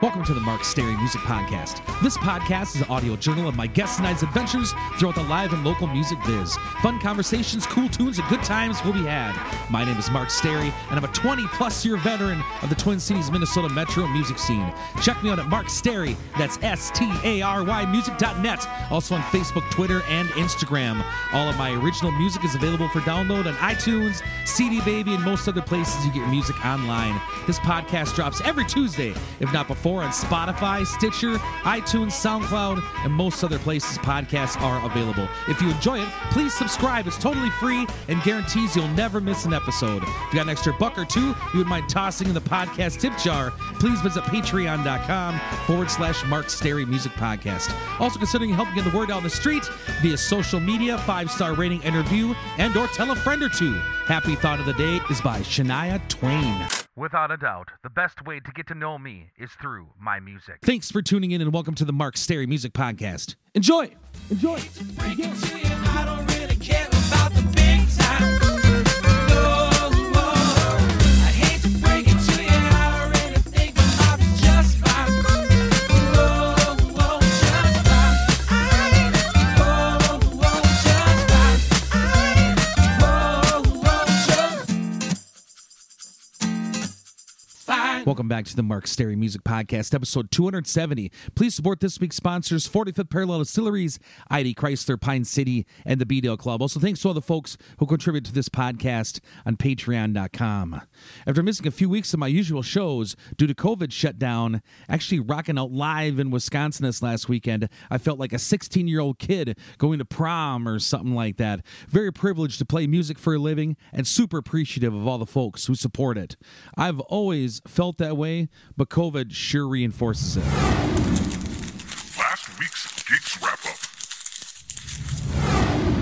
Welcome to the Mark Stary Music Podcast. This podcast is an audio journal of my guests and I's adventures throughout the live and local music biz. Fun conversations, cool tunes, and good times will be had. My name is Mark Stary, and I'm a 20-plus year veteran of the Twin Cities, Minnesota metro music scene. Check me out at Mark Stary, that's STARY music.net, also on Facebook, Twitter, and Instagram. All of my original music is available for download on iTunes, CD Baby, and most other places you get your music online. This podcast drops every Tuesday, if not before, on Spotify, Stitcher, iTunes, SoundCloud, and most other places podcasts are available. If you enjoy it, please subscribe. It's totally free and guarantees you'll never miss an episode. If you got an extra buck or two you would mind tossing in the podcast tip jar, please visit patreon.com/ Mark Stary Music Podcast. Also considering helping get the word out on the street via social media, 5-star rating and review, and or tell a friend or two. Happy Thought of the Day is by Shania Twain. Without a doubt, the best way to get to know me is through my music. Thanks for tuning in and welcome to the Mark Stary Music Podcast. Enjoy! Enjoy! I don't really care about the big time. I hate to break it to you. I already think my life is just fine. Welcome back to the Mark Stary Music Podcast, episode 270. Please support this week's sponsors, 45th Parallel Distilleries, Idy Chrysler, Pine City, and the B-Dale Club. Also, thanks to all the folks who contribute to this podcast on patreon.com. After missing a few weeks of my usual shows due to COVID shutdown, actually rocking out live in Wisconsin this last weekend, I felt like a 16-year-old kid going to prom or something like that. Very privileged to play music for a living and super appreciative of all the folks who support it. I've always felt that way, but COVID sure reinforces it. Last week's gigs wrap-up.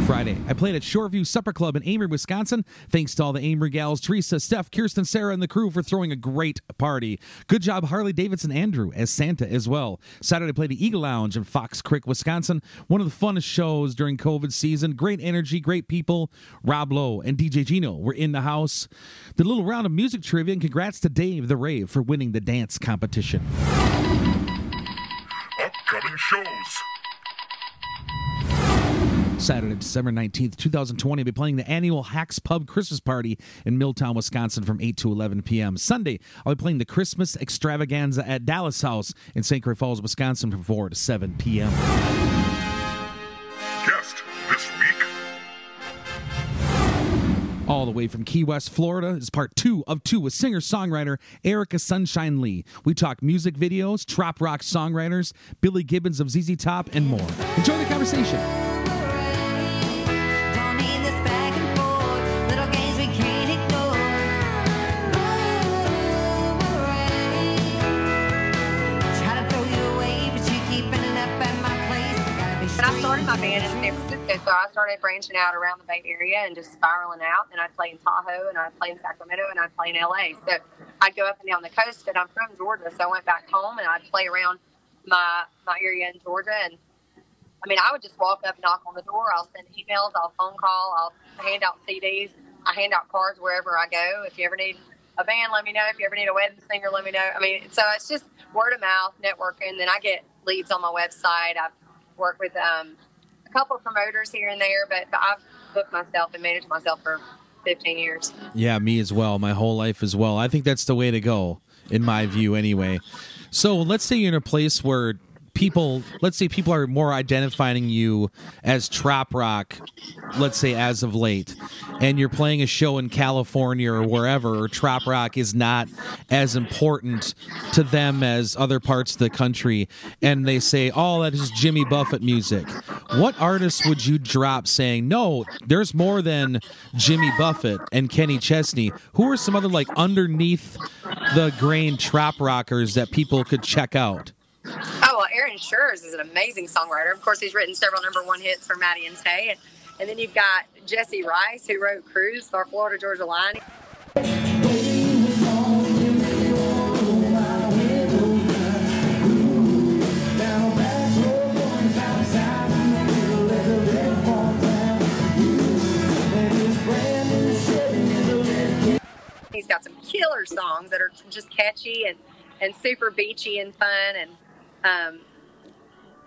Friday, I played at Shoreview Supper Club in Amory, Wisconsin. Thanks to all the Amory gals, Teresa, Steph, Kirsten, Sarah, and the crew for throwing a great party. Good job, Harley, Davidson, Andrew, as Santa as well. Saturday, I played the Eagle Lounge in Fox Creek, Wisconsin. One of the funnest shows during COVID season. Great energy, great people. Rob Lowe and DJ Gino were in the house. The little round of music trivia, and congrats to Dave the Rave for winning the dance competition. Upcoming shows. Saturday, December 19th, 2020, I'll be playing the annual Hacks Pub Christmas Party in Milltown, Wisconsin from 8 to 11 p.m. Sunday, I'll be playing the Christmas Extravaganza at Dallas House in St. Croix Falls, Wisconsin from 4 to 7 p.m. Guest this week. All the way from Key West, Florida is part 2 of 2 with singer-songwriter Erica Sunshine Lee. We talk music videos, trap rock songwriters, Billy Gibbons of ZZ Top, and more. Enjoy the conversation. My band in San Francisco, so I started branching out around the Bay Area and just spiraling out. And I play in Tahoe, and I play in Sacramento, and I play in LA. So I go up and down the coast, and I'm from Georgia, so I went back home and I'd play around my area in Georgia. And I mean, I would just walk up, knock on the door. I'll send emails, I'll phone call, I'll hand out CDs, I hand out cards wherever I go. If you ever need a band, let me know. If you ever need a wedding singer, let me know. I mean, so it's just word of mouth networking. Then I get leads on my website. I've worked with a couple of promoters here and there, but I've booked myself and managed myself for 15 years. Yeah, me as well. My whole life as well. I think that's the way to go, in my view anyway. So let's say you're in a place where people are more identifying you as trap rock, let's say as of late, and you're playing a show in California or wherever, or trap rock is not as important to them as other parts of the country, and they say, oh, that is Jimmy Buffett music. What artists would you drop saying, no, there's more than Jimmy Buffett and Kenny Chesney? Who are some other, like, underneath the grain trap rockers that people could check out? Oh, well, Aaron Schurz is an amazing songwriter. Of course, he's written several number one hits for Maddie and Tay. And then you've got Jesse Rice, who wrote Cruise for Florida Georgia Line. He's got some killer songs that are just catchy and and super beachy and fun. And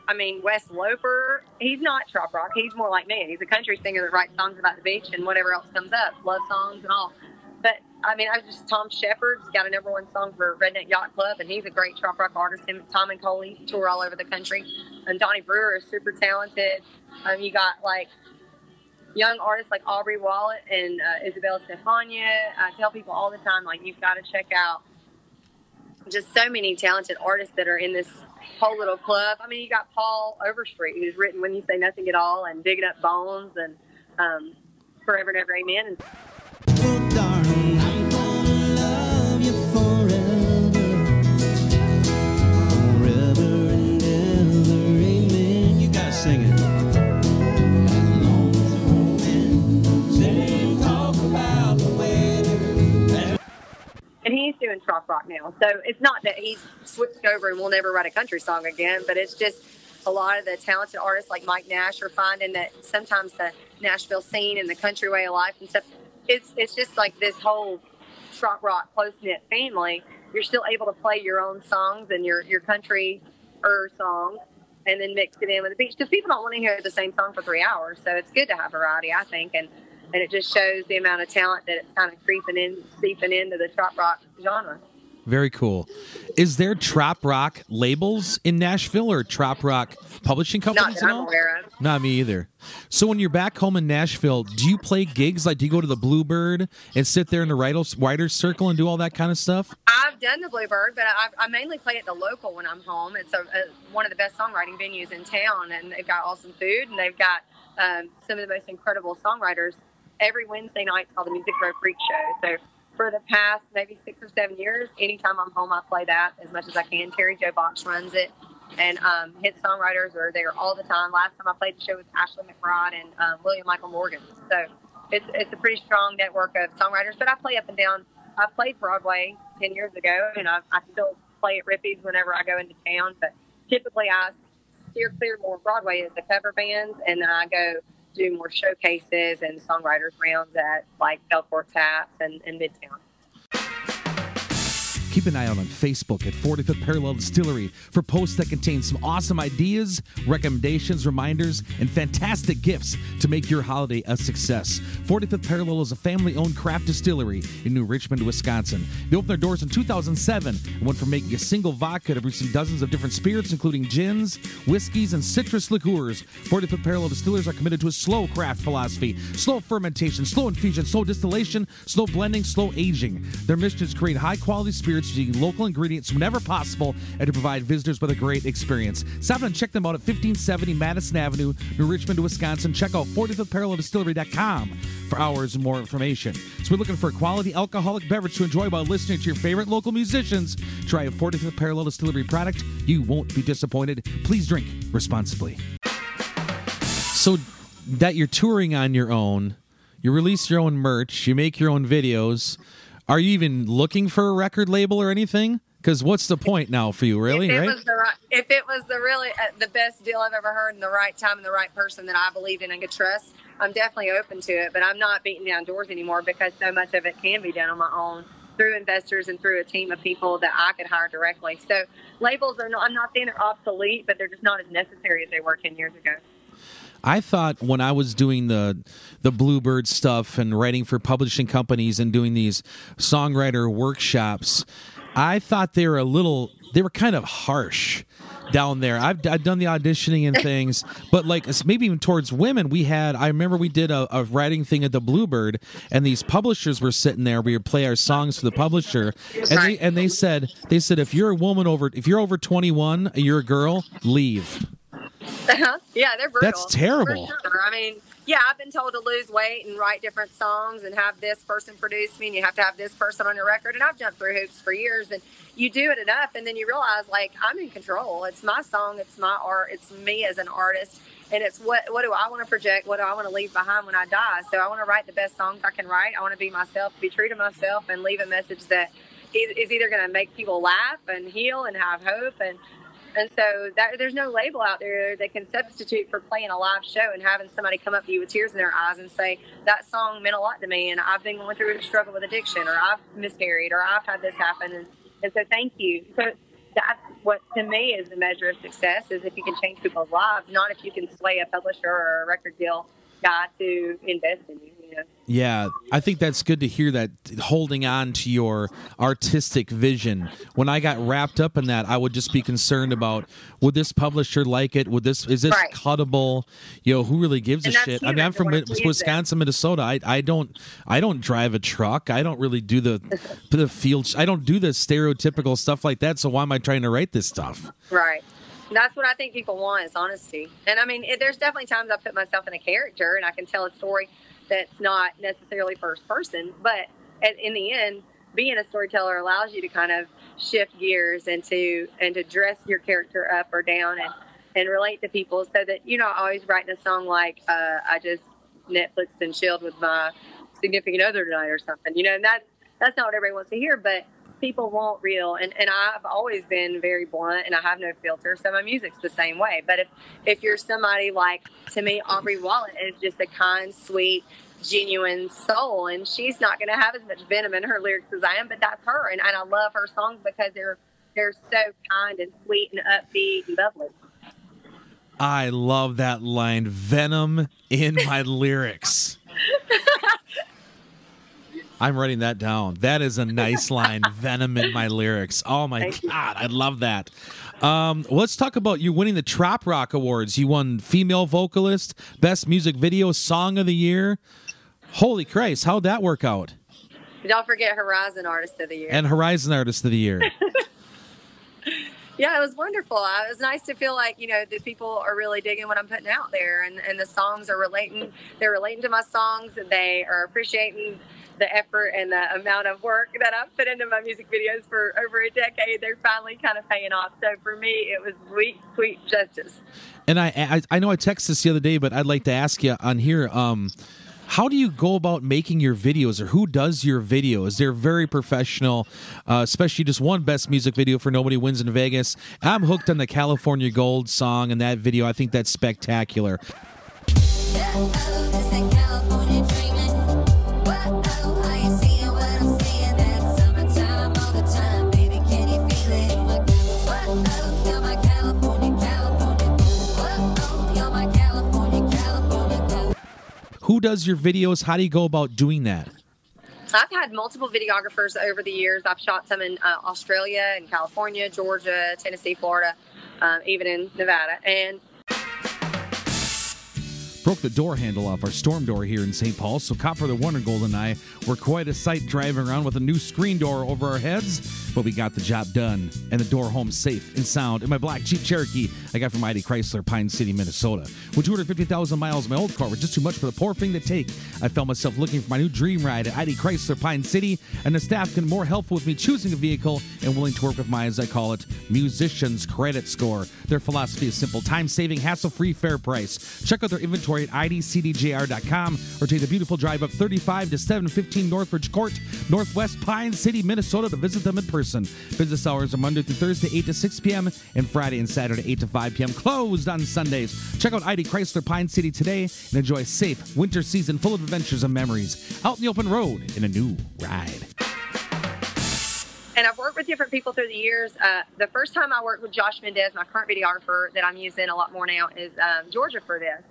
I mean, Wes Loper, he's not trop rock. He's more like me. He's a country singer that writes songs about the beach and whatever else comes up, love songs and all. But I mean, I was just Tom Shepard's got a #1 song for Redneck Yacht Club, and he's a great trop rock artist. Him, Tom and Coley tour all over the country, and Donnie Brewer is super talented. You got like young artists like Aubrey Wallet and Isabella Stefania. I tell people all the time, like, you've got to check out just so many talented artists that are in this whole little club. I mean, you got Paul Overstreet, who's written When You Say Nothing at All and Digging Up Bones and Forever and Ever Amen. And he's doing trop rock now, so it's not that he's switched over and will never write a country song again, but it's just a lot of the talented artists like Mike Nash are finding that sometimes the Nashville scene and the country way of life and stuff, it's just like this whole trop rock close-knit family. You're still able to play your own songs and your country songs and then mix it in with the beach, because people don't want to hear the same song for 3 hours, so it's good to have variety, I think. And it just shows the amount of talent that it's kind of seeping into the trop rock genre. Very cool. Is there trop rock labels in Nashville or trop rock publishing companies at all? Not that I'm aware of. Not me either. So when you're back home in Nashville, do you play gigs? Like, do you go to the Bluebird and sit there in the writer's circle and do all that kind of stuff? I've done the Bluebird, but I mainly play at the local when I'm home. It's one of the best songwriting venues in town, and they've got awesome food, and they've got some of the most incredible songwriters. Every Wednesday night, it's called the Music Row Freak Show. So for the past maybe 6 or 7 years, anytime I'm home, I play that as much as I can. Terry Joe Box runs it, and hit songwriters are there all the time. Last time I played the show was Ashley McBride and William Michael Morgan. So it's a pretty strong network of songwriters, but I play up and down. I played Broadway 10 years ago, and I still play at Rippy's whenever I go into town, but typically I steer clear more Broadway as the cover bands, and then I go do more showcases and songwriters rounds at like Belcourt Taps and Midtown. Keep an eye out on Facebook at 45th Parallel Distillery for posts that contain some awesome ideas, recommendations, reminders, and fantastic gifts to make your holiday a success. 45th Parallel is a family-owned craft distillery in New Richmond, Wisconsin. They opened their doors in 2007 and went from making a single vodka to producing dozens of different spirits, including gins, whiskeys, and citrus liqueurs. 45th Parallel Distillers are committed to a slow craft philosophy, slow fermentation, slow infusion, slow distillation, slow blending, slow aging. Their mission is to create high-quality spirits using local ingredients whenever possible and to provide visitors with a great experience. Stop and check them out at 1570 Madison Avenue, New Richmond, Wisconsin. Check out 45thParallelDistillery.com for hours and more information. So we're looking for a quality alcoholic beverage to enjoy while listening to your favorite local musicians. Try a 45th Parallel Distillery product. You won't be disappointed. Please drink responsibly. So that you're touring on your own, you release your own merch, you make your own videos. Are you even looking for a record label or anything? Because what's the point now for you, really? If it was the best deal I've ever heard in the right time and the right person that I believed in and could trust, I'm definitely open to it. But I'm not beating down doors anymore, because so much of it can be done on my own through investors and through a team of people that I could hire directly. So labels are not, I'm not saying they're obsolete, but they're just not as necessary as they were 10 years ago. I thought when I was doing the Bluebird stuff and writing for publishing companies and doing these songwriter workshops, I thought they were kind of harsh down there. I've done the auditioning and things, but like maybe even towards women, I remember we did a writing thing at the Bluebird, and these publishers were sitting there. We would play our songs for the publisher, and they said if you're a woman if you're over 21, you're a girl, leave. Uh-huh. Yeah, they're brutal. That's terrible. For sure. I mean, yeah, I've been told to lose weight and write different songs and have this person produce me, and you have to have this person on your record. And I've jumped through hoops for years, and you do it enough, and then you realize, like, I'm in control. It's my song. It's my art. It's me as an artist, and it's what do I want to project? What do I want to leave behind when I die? So I want to write the best songs I can write. I want to be myself, be true to myself, and leave a message that is either going to make people laugh and heal and have hope. And so there's no label out there that can substitute for playing a live show and having somebody come up to you with tears in their eyes and say, that song meant a lot to me, and I've been going through a struggle with addiction, or I've miscarried, or I've had this happen. And And so thank you. So that's what to me is the measure of success, is if you can change people's lives, not if you can slay a publisher or a record deal guy to invest in you. Yeah, I think that's good to hear, that holding on to your artistic vision. When I got wrapped up in that, I would just be concerned about, would this publisher like it? Is this right, cuttable? You know, who really gives a shit? I mean, I'm from Wisconsin, Minnesota. I don't drive a truck. I don't really do the field. I don't do the stereotypical stuff like that. So why am I trying to write this stuff? Right. That's what I think people want, is honesty. And I mean, there's definitely times I put myself in a character and I can tell a story that's not necessarily first person, but in the end, being a storyteller allows you to kind of shift gears and to dress your character up or down and relate to people, so that you're not always writing a song like, I just Netflixed and chilled with my significant other tonight or something, you know, and that's not what everybody wants to hear, but people want real. And I've always been very blunt and I have no filter. So my music's the same way. But if you're somebody like, to me, Aubrey Wallet is just a kind, sweet, genuine soul. And she's not going to have as much venom in her lyrics as I am, but that's her. And I love her songs because they're so kind and sweet and upbeat and lovely. I love that line, venom in my lyrics. I'm writing that down. That is a nice line. Venom in my lyrics. Oh, my God. I love that. Let's talk about you winning the Trop Rock Awards. You won Female Vocalist, Best Music Video, Song of the Year. Holy Christ. How'd that work out? Don't forget Horizon Artist of the Year. And Horizon Artist of the Year. Yeah, it was wonderful. It was nice to feel like, you know, the people are really digging what I'm putting out there. And the songs are relating. They're relating to my songs. They are appreciating the effort and the amount of work that I've put into my music videos for over a decade. They're finally kind of paying off. So for me, it was sweet, sweet justice. And I know I texted this the other day, but I'd like to ask you on here, how do you go about making your videos, or who does your videos? They're very professional, especially just one Best Music Video for Nobody Wins in Vegas. I'm hooked on the California Gold song and that video. I think that's spectacular. Who does your videos? How do you go about doing that? I've had multiple videographers over the years. I've shot some in Australia, in California, Georgia, Tennessee, Florida, even in Nevada. And broke the door handle off our storm door here in St. Paul, so Cop for the Warner Gold and I were quite a sight driving around with a new screen door over our heads, but we got the job done and the door home safe and sound in my black Jeep Cherokee I got from Idy Chrysler, Pine City, Minnesota. With 250,000 miles, my old car was just too much for the poor thing to take. I found myself looking for my new dream ride at Idy Chrysler, Pine City, and the staff can more helpful with me choosing a vehicle and willing to work with my, as I call it, musician's credit score. Their philosophy is simple: time-saving, hassle-free, fair price. Check out their inventory at idcdjr.com, or take the beautiful drive up 35 to 715 Northridge Court, Northwest Pine City, Minnesota, to visit them in person. Business hours are Monday through Thursday, 8 to 6 p.m., and Friday and Saturday, 8 to 5 p.m., closed on Sundays. Check out Idy Chrysler Pine City today and enjoy a safe winter season full of adventures and memories, out in the open road in a new ride. And I've worked with different people through the years. The first time I worked with Josh Mendez, my current videographer that I'm using a lot more now, is Georgia for this.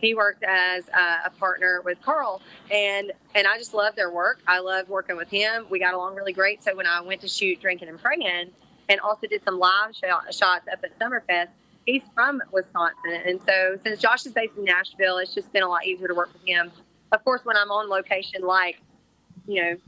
He worked as a partner with Carl, and I just love their work. I loved working with him. We got along really great. So when I went to shoot Drinking and Praying, and also did some live shots up at Summerfest, he's from Wisconsin. And so since Josh is based in Nashville, it's just been a lot easier to work with him. Of course, when I'm on location, like, you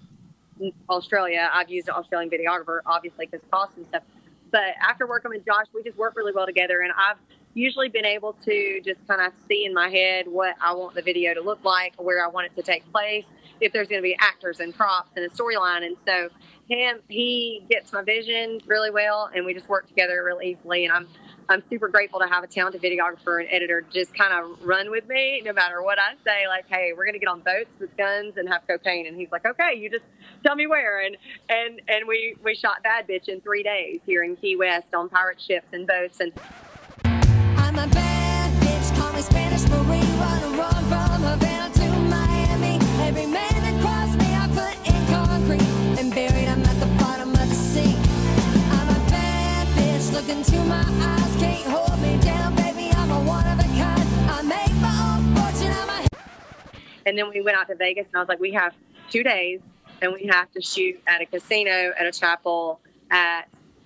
know, Australia, I've used an Australian videographer, obviously, because cost and stuff. But after working with Josh, we just work really well together, and I've usually been able to just kind of see in my head what I want the video to look like, where I want it to take place, if there's going to be actors and props and a storyline. And so he gets my vision really well, and we just work together really easily. And I'm super grateful to have a talented videographer and editor just kind of run with me no matter what I say. Like, hey, we're going to get on boats with guns and have cocaine. And he's like, okay, you just tell me where. And we shot Bad Bitch in 3 days here in Key West on pirate ships and boats. And my bad bitch, call me Spanish Marine, wanna run from Havana to Miami. Every man that crossed me, I put in concrete and buried him at the bottom of the sea. look into my eyes, can't hold me down, baby, I'm a one of a kind, I make my own fortune, And then we went out to Vegas, and I was like, we have 2 days, and we have to shoot at a casino, at a chapel, at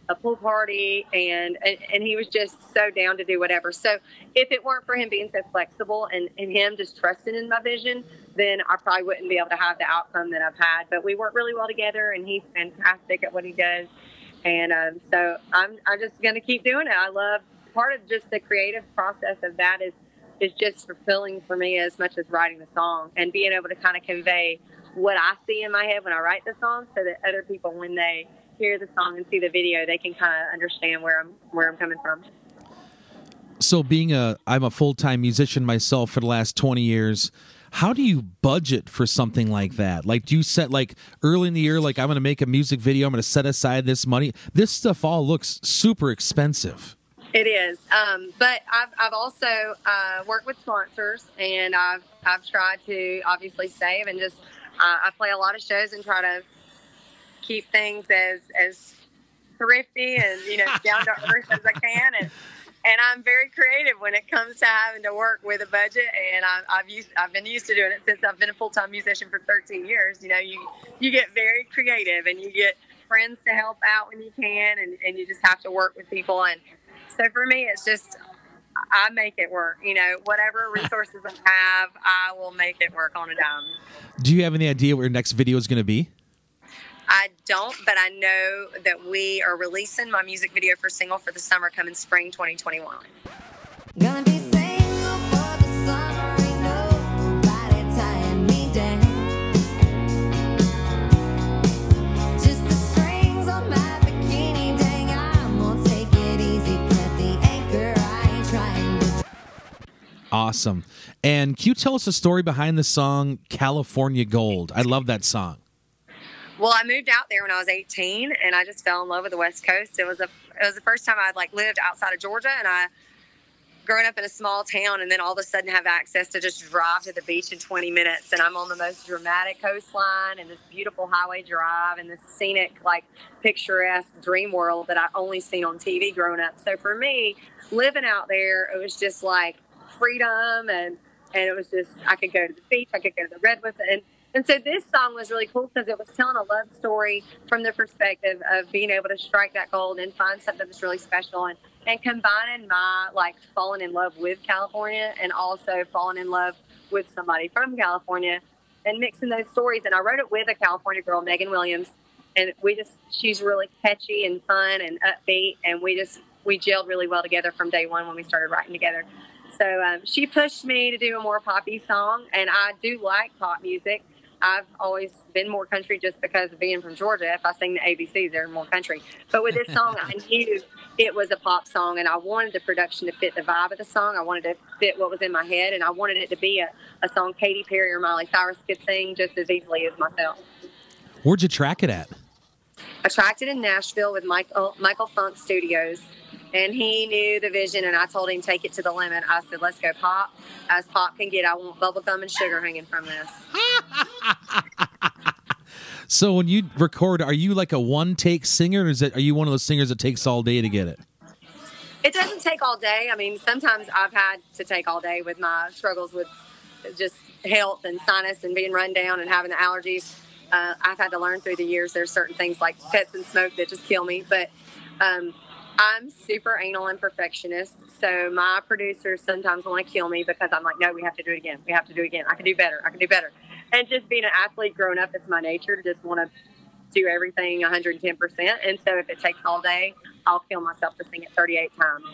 a pool party, and he was just so down to do whatever. So if it weren't for him being so flexible and him just trusting in my vision, then I probably wouldn't be able to have the outcome that I've had. But we work really well together, and he's fantastic at what he does. And so I'm just going to keep doing it. I love part of just the creative process of that is just fulfilling for me as much as writing the song and being able to kind of convey what I see in my head when I write the song, so that other people, when they hear the song and see the video, they can kind of understand where I'm coming from. So being I'm a full-time musician myself for the last 20 years. How do you budget for something like that? Like, do you set, like, early in the year, like, I'm going to make a music video, I'm going to set aside this money? This stuff all looks super expensive. It is. But I've also worked with sponsors, and I've tried to obviously save, and just I play a lot of shows and try to keep things as thrifty and, you know, down to earth as I can. And I'm very creative when it comes to having to work with a budget, and I've been used to doing it since I've been a full-time musician for 13 years. You know, you get very creative, and you get friends to help out when you can, and you just have to work with people. And so for me, it's just I make it work. You know, whatever resources I have, I will make it work on a dime. Do you have any idea what your next video is going to be? I don't, but I know that we are releasing my music video for single for the summer coming spring 2021. Gonna be single for the summer, ain't nobody tying me down. Just the strings on my bikini, dang, I'm gonna take it easy, cut the anchor, I ain't trying to... Awesome. And can you tell us the story behind the song California Gold? I love that song. Well, I moved out there when I was 18, and I just fell in love with the West Coast. It was the first time I'd, like, lived outside of Georgia, and I growing up in a small town, and then all of a sudden have access to just drive to the beach in 20 minutes, and I'm on the most dramatic coastline and this beautiful highway drive and this scenic, like, picturesque dream world that I only seen on TV growing up. So for me, living out there, it was just like freedom, and it was just I could go to the beach, I could go to the redwoods, And so this song was really cool because it was telling a love story from the perspective of being able to strike that gold and find something that's really special, and combining my, like, falling in love with California and also falling in love with somebody from California and mixing those stories. And I wrote it with a California girl, Megan Williams, and she's really catchy and fun and upbeat, and we gelled really well together from day one when we started writing together. So she pushed me to do a more poppy song, and I do like pop music. I've always been more country just because of being from Georgia. If I sing the ABCs, they're more country. But with this song, I knew it was a pop song, and I wanted the production to fit the vibe of the song. I wanted it to fit what was in my head, and I wanted it to be a song Katy Perry or Miley Cyrus could sing just as easily as myself. Where'd you track it at? I tracked it in Nashville with Michael Funk Studios, and he knew the vision, and I told him, take it to the limit. I said, let's go pop. As pop can get, I want bubblegum and sugar hanging from this. So when you record, are you like a one-take singer, or are you one of those singers that takes all day to get it? It doesn't take all day. I mean, sometimes I've had to take all day with my struggles with just health and sinus and being run down and having the allergies. I've had to learn through the years there's certain things like pets and smoke that just kill me. But I'm super anal and perfectionist, so my producers sometimes want to kill me because I'm like, no, we have to do it again. We have to do it again. I can do better. I can do better. And just being an athlete growing up, it's my nature to just want to do everything 110%. And so if it takes all day, I'll kill myself to sing it 38 times.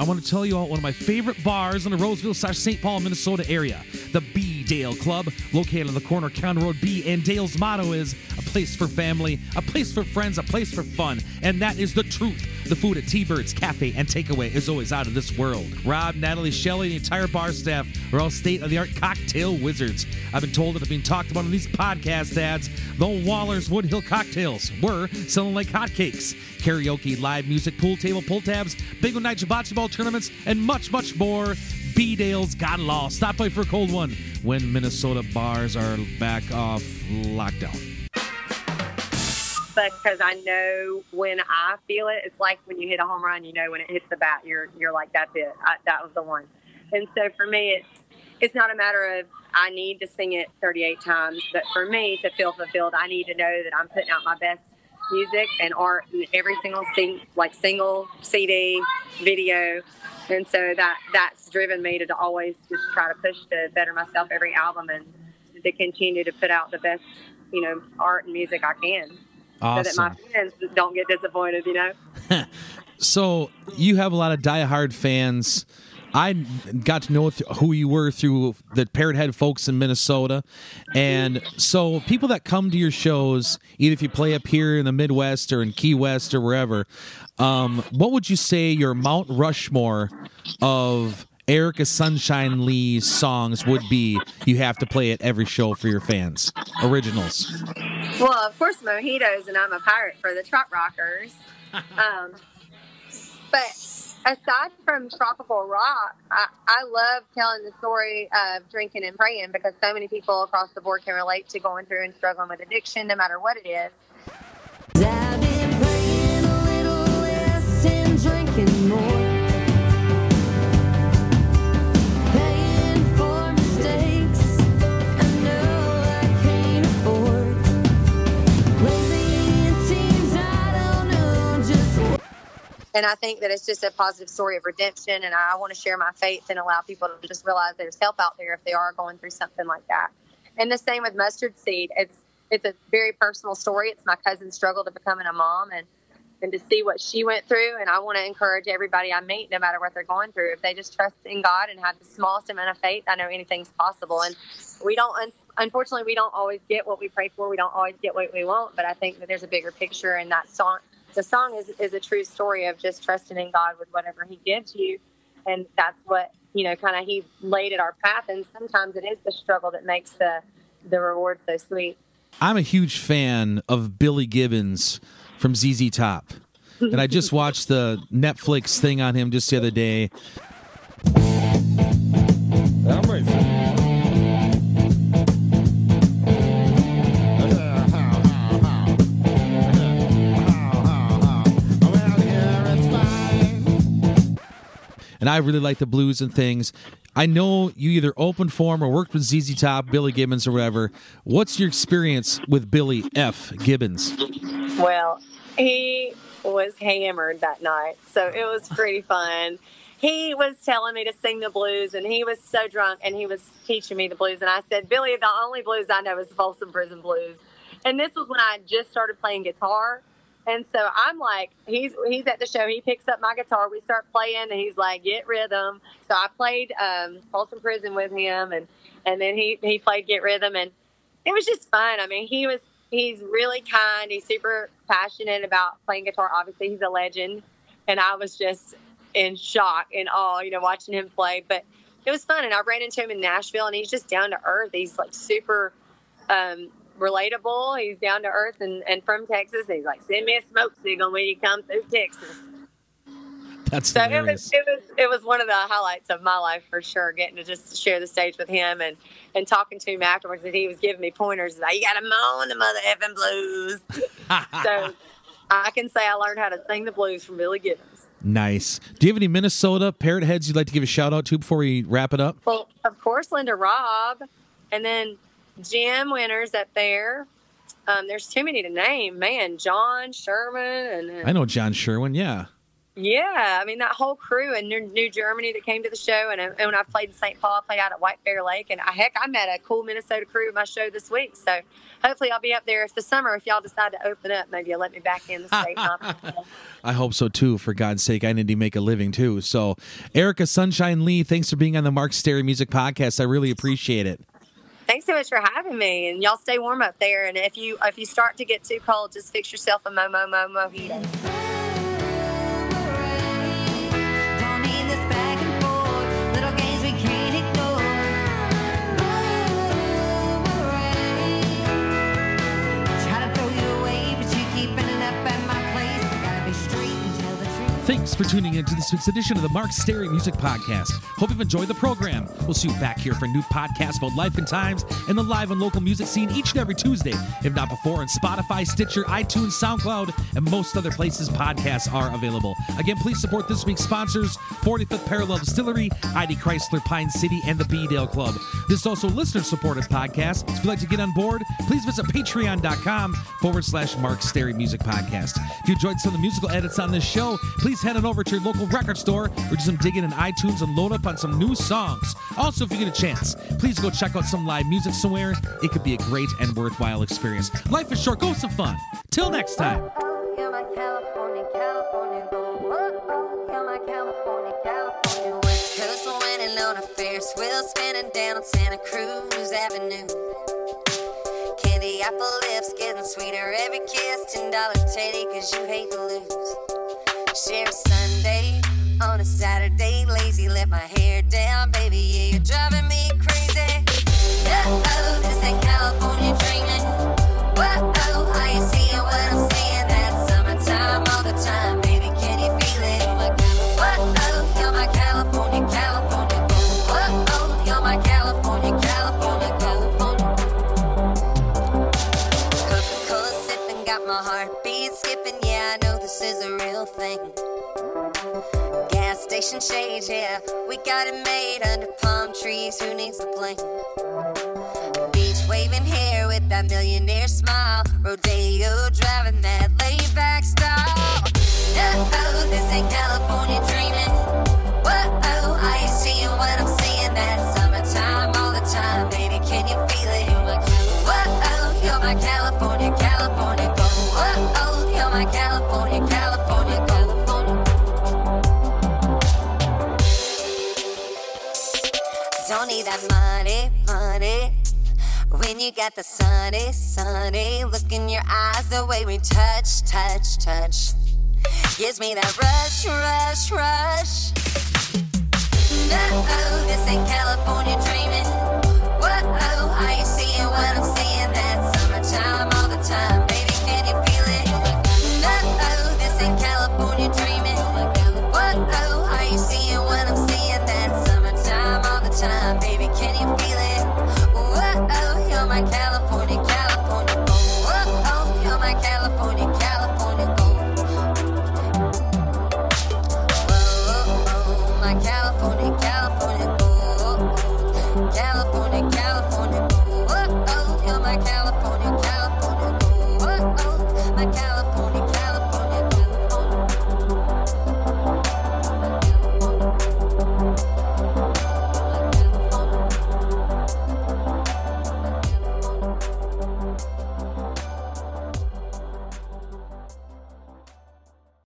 I want to tell you all one of my favorite bars in the Roseville/St. Paul, Minnesota area, the B-Dale Club, located on the corner of County Road B and Dale's motto is a place for family, a place for friends, a place for fun, and that is the truth. The food at T-Bird's Cafe and Takeaway is always out of this world. Rob, Natalie, Shelley, and the entire bar staff are all state-of-the-art cocktail wizards. I've been told that have been talked about on these podcast ads, the Waller's Woodhill cocktails were selling like hotcakes. Karaoke, live music, pool table, pull tabs, bingo night, hibachi ball tournaments, and much, much more. B-Dale's got it all. Stop by for a cold one when Minnesota bars are back off lockdown. but because I know when I feel it, it's like when you hit a home run, you know, when it hits the bat, you're like, that's it. That was the one. And so for me, it's not a matter of I need to sing it 38 times, but for me to feel fulfilled, I need to know that I'm putting out my best music and art in every single thing, like single CD, video. And so that's driven me to always just try to push to better myself every album and to continue to put out the best, you know, art and music I can. Awesome. So that my fans don't get disappointed, you know? So you have a lot of diehard fans. I got to know who you were through the Parrot Head folks in Minnesota. And so people that come to your shows, either if you play up here in the Midwest or in Key West or wherever, what would you say your Mount Rushmore of Erica Sunshine Lee's songs would be? You have to play at every show for your fans. Originals. Well, of course, Mojitos and I'm a Pirate for the Trot Rockers. But... aside from tropical rock, I love telling the story of drinking and praying because so many people across the board can relate to going through and struggling with addiction, no matter what it is. I've been praying a little less and drinking more. And I think that it's just a positive story of redemption, and I want to share my faith and allow people to just realize there's help out there if they are going through something like that. And the same with Mustard Seed. It's a very personal story. It's my cousin's struggle to becoming a mom and to see what she went through. And I want to encourage everybody I meet, no matter what they're going through, if they just trust in God and have the smallest amount of faith, I know anything's possible. And we don't, unfortunately, we don't always get what we pray for. We don't always get what we want, but I think that there's a bigger picture, and that song. The song is a true story of just trusting in God with whatever he gives you. And that's what, you know, kind of he laid at our path. And sometimes it is the struggle that makes the reward so sweet. I'm a huge fan of Billy Gibbons from ZZ Top. And I just watched the Netflix thing on him just the other day. I'm ready for it. And I really like the blues and things. I know you either opened for him or worked with ZZ Top, Billy Gibbons, or whatever. What's your experience with Billy F. Gibbons? Well, he was hammered that night, so it was pretty fun. He was telling me to sing the blues, and he was so drunk, and he was teaching me the blues. And I said, Billy, the only blues I know is the Folsom Prison Blues. And this was when I just started playing guitar. And so I'm like, he's at the show. He picks up my guitar. We start playing, and he's like, get rhythm. So I played Folsom Prison with him, and then he played Get Rhythm, and it was just fun. I mean, he's really kind. He's super passionate about playing guitar. Obviously, he's a legend, and I was just in shock and awe, you know, watching him play. But it was fun, and I ran into him in Nashville, and he's just down to earth. He's, like, super relatable. He's down to earth and from Texas. He's like, send me a smoke signal when you come through Texas. That's so hilarious. It was one of the highlights of my life for sure, getting to just share the stage with him and talking to him afterwards, and he was giving me pointers like, you gotta moan the mother effing blues. So I can say I learned how to sing the blues from Billy Gibbons. Nice. Do you have any Minnesota Parrot Heads you'd like to give a shout out to before we wrap it up? Well, of course, Linda Robb, and then Jim Winters up there. There's too many to name, man. John Sherwin. And I know John Sherwin, yeah. Yeah, I mean, that whole crew in New Germany that came to the show. And when I played in St. Paul, I played out at White Bear Lake. And heck, I met a cool Minnesota crew at my show this week. So hopefully I'll be up there this summer. If y'all decide to open up, maybe you'll let me back in the state. I hope so, too. For God's sake, I need to make a living, too. So Erica Sunshine Lee, thanks for being on the Mark Stary Music Podcast. I really appreciate it. Thanks so much for having me, and y'all stay warm up there. And if you start to get too cold, just fix yourself a mojito. Thanks for tuning in to this week's edition of the Mark Stary Music Podcast. Hope you've enjoyed the program. We'll see you back here for a new podcast about life and times and the live and local music scene each and every Tuesday, if not before, on Spotify, Stitcher, iTunes, SoundCloud, and most other places podcasts are available. Again, please support this week's sponsors, 45th Parallel Distillery, Idy Chrysler, Pine City, and the B-Dale Club. This is also a listener-supported podcast. If you'd like to get on board, please visit patreon.com/Mark Stary Music Podcast. If you enjoyed some of the musical edits on this show, please head on over to your local record store or do some digging in iTunes and load up on some new songs. Also, if you get a chance, please go check out some live music somewhere. It could be a great and worthwhile experience. Life is short. Go have some fun. Till next time. On a Ferris wheel spinning down on Santa Cruz Avenue. Candy apple lips getting sweeter every kiss. $10 teddy cause you hate to lose. Share a Sunday on a Saturday. Lazy let my hair down. Baby, yeah, you're driving me crazy. Uh-oh, this ain't California dreaming. Whoa, are you seeing what I'm seeing? That summertime all the time. Baby, can you feel it? Whoa, you're my California, California. This is a real thing. Gas station shades, yeah, we got it made. Under palm trees, who needs the plane? Beach waving hair with that millionaire smile. Rodeo driving that laid back style. No, this ain't California dreaming. Whoa, are you seeing what I'm seeing? That summertime all the time, baby, can you feel it? Whoa, you're my California, California girl. Whoa. My California, California, California. Don't need that money, money. When you got the sunny, sunny look in your eyes, the way we touch, touch, touch, gives me that rush, rush, rush. No, this ain't California dreaming. Whoa, are you seeing what I'm seeing? That summertime all the time, baby, can you feel it? California dream.